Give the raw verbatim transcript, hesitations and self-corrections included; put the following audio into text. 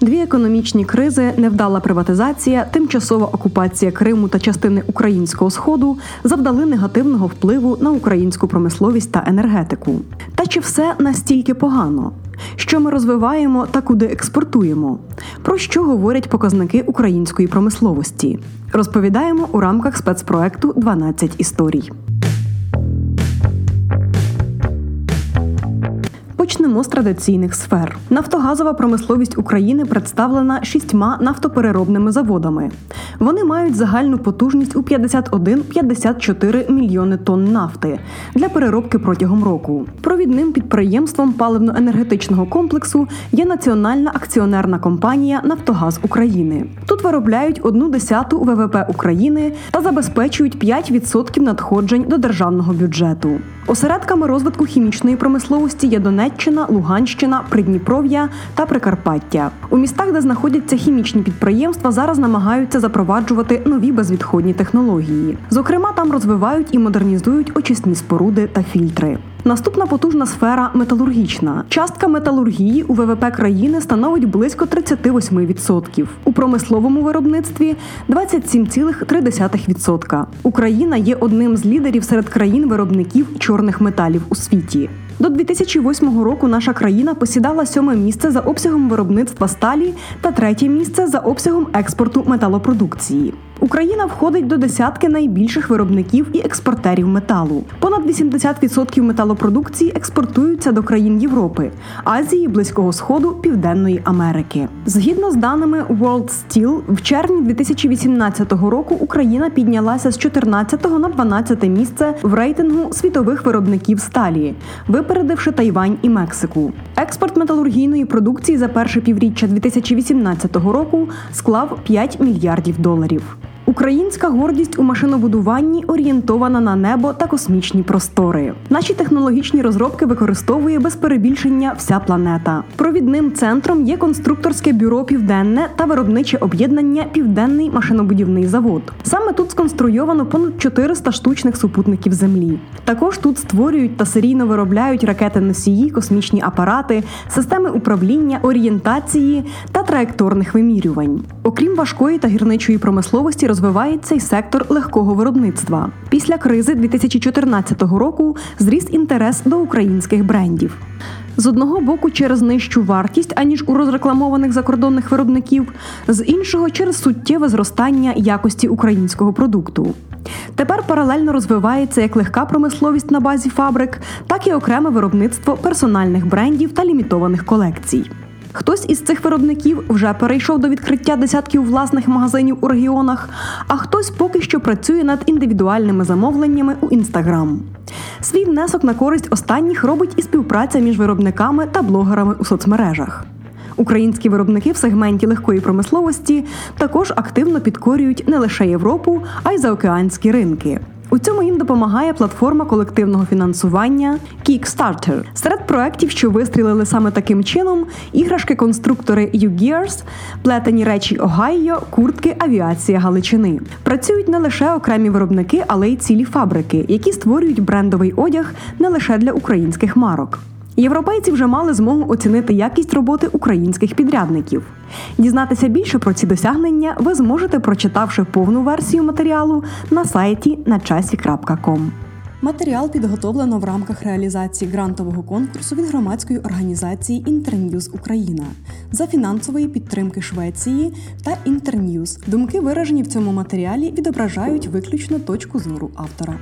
Дві економічні кризи, невдала приватизація, тимчасова окупація Криму та частини українського Сходу завдали негативного впливу на українську промисловість та енергетику. Та чи все настільки погано? Що ми розвиваємо та куди експортуємо? Про що говорять показники української промисловості? Розповідаємо у рамках спецпроекту «дванадцять історій». Почнемо з традиційних сфер. Нафтогазова промисловість України представлена шістьма нафтопереробними заводами. Вони мають загальну потужність у п'ятдесят один - п'ятдесят чотири мільйони тонн нафти для переробки протягом року. Провідним підприємством паливно-енергетичного комплексу є Національна акціонерна компанія «Нафтогаз України». Тут виробляють одну десяту ВВП України та забезпечують п'ять відсотків надходжень до державного бюджету. Осередками розвитку хімічної промисловості є Донеччина, Луганщина, Придніпров'я та Прикарпаття. У містах, де знаходяться хімічні підприємства, зараз намагаються запроваджувати нові безвідходні технології. Зокрема, там розвивають і модернізують очисні споруди та фільтри. Наступна потужна сфера – металургічна. Частка металургії у ВВП країни становить близько тридцять вісім відсотків. У промисловому виробництві – двадцять сім цілих три десятих відсотка. Україна є одним з лідерів серед країн-виробників чорних металів у світі. До дві тисячі восьмого року наша країна посідала сьоме місце за обсягом виробництва сталі та третє місце за обсягом експорту металопродукції. Україна входить до десятки найбільших виробників і експортерів металу. Понад вісімдесят відсотків металопродукції експортуються до країн Європи, Азії, Близького Сходу, Південної Америки. Згідно з даними World Steel, в червні дві тисячі вісімнадцятого року Україна піднялася з чотирнадцятого на дванадцяте місце в рейтингу світових виробників сталі, випередивши Тайвань і Мексику. Експорт металургійної продукції за перше півріччя дві тисячі вісімнадцятого року склав п'ять мільярдів доларів. Українська гордість у машинобудуванні орієнтована на небо та космічні простори. Наші технологічні розробки використовує без перебільшення вся планета. Провідним центром є Конструкторське бюро «Південне» та виробниче об'єднання «Південний машинобудівний завод». Саме тут сконструйовано понад чотириста штучних супутників Землі. Також тут створюють та серійно виробляють ракети-носії, космічні апарати, системи управління, орієнтації та траєкторних вимірювань. Окрім важкої та гірничої промисловості, розвивається й сектор легкого виробництва. Після кризи дві тисячі чотирнадцятого року зріс інтерес до українських брендів. З одного боку через нижчу вартість, аніж у розрекламованих закордонних виробників, з іншого через суттєве зростання якості українського продукту. Тепер паралельно розвивається як легка промисловість на базі фабрик, так і окреме виробництво персональних брендів та лімітованих колекцій. Хтось із цих виробників вже перейшов до відкриття десятків власних магазинів у регіонах, а хтось поки що працює над індивідуальними замовленнями у Інстаграм. Свій внесок на користь останніх робить і співпраця між виробниками та блогерами у соцмережах. Українські виробники в сегменті легкої промисловості також активно підкорюють не лише Європу, а й заокеанські ринки. У цьому їм допомагає платформа колективного фінансування Kickstarter. Серед проєктів, що вистрілили саме таким чином, іграшки-конструктори ю гірс, плетені речі Огайо, куртки авіація Галичини. Працюють не лише окремі виробники, але й цілі фабрики, які створюють брендовий одяг не лише для українських марок. Європейці вже мали змогу оцінити якість роботи українських підрядників. Дізнатися більше про ці досягнення ви зможете, прочитавши повну версію матеріалу на сайті nachasi крапка ком. Матеріал підготовлено в рамках реалізації грантового конкурсу від громадської організації «Інтерньюз Україна» за фінансової підтримки Швеції та «Інтерньюз». Думки, виражені в цьому матеріалі, відображають виключно точку зору автора.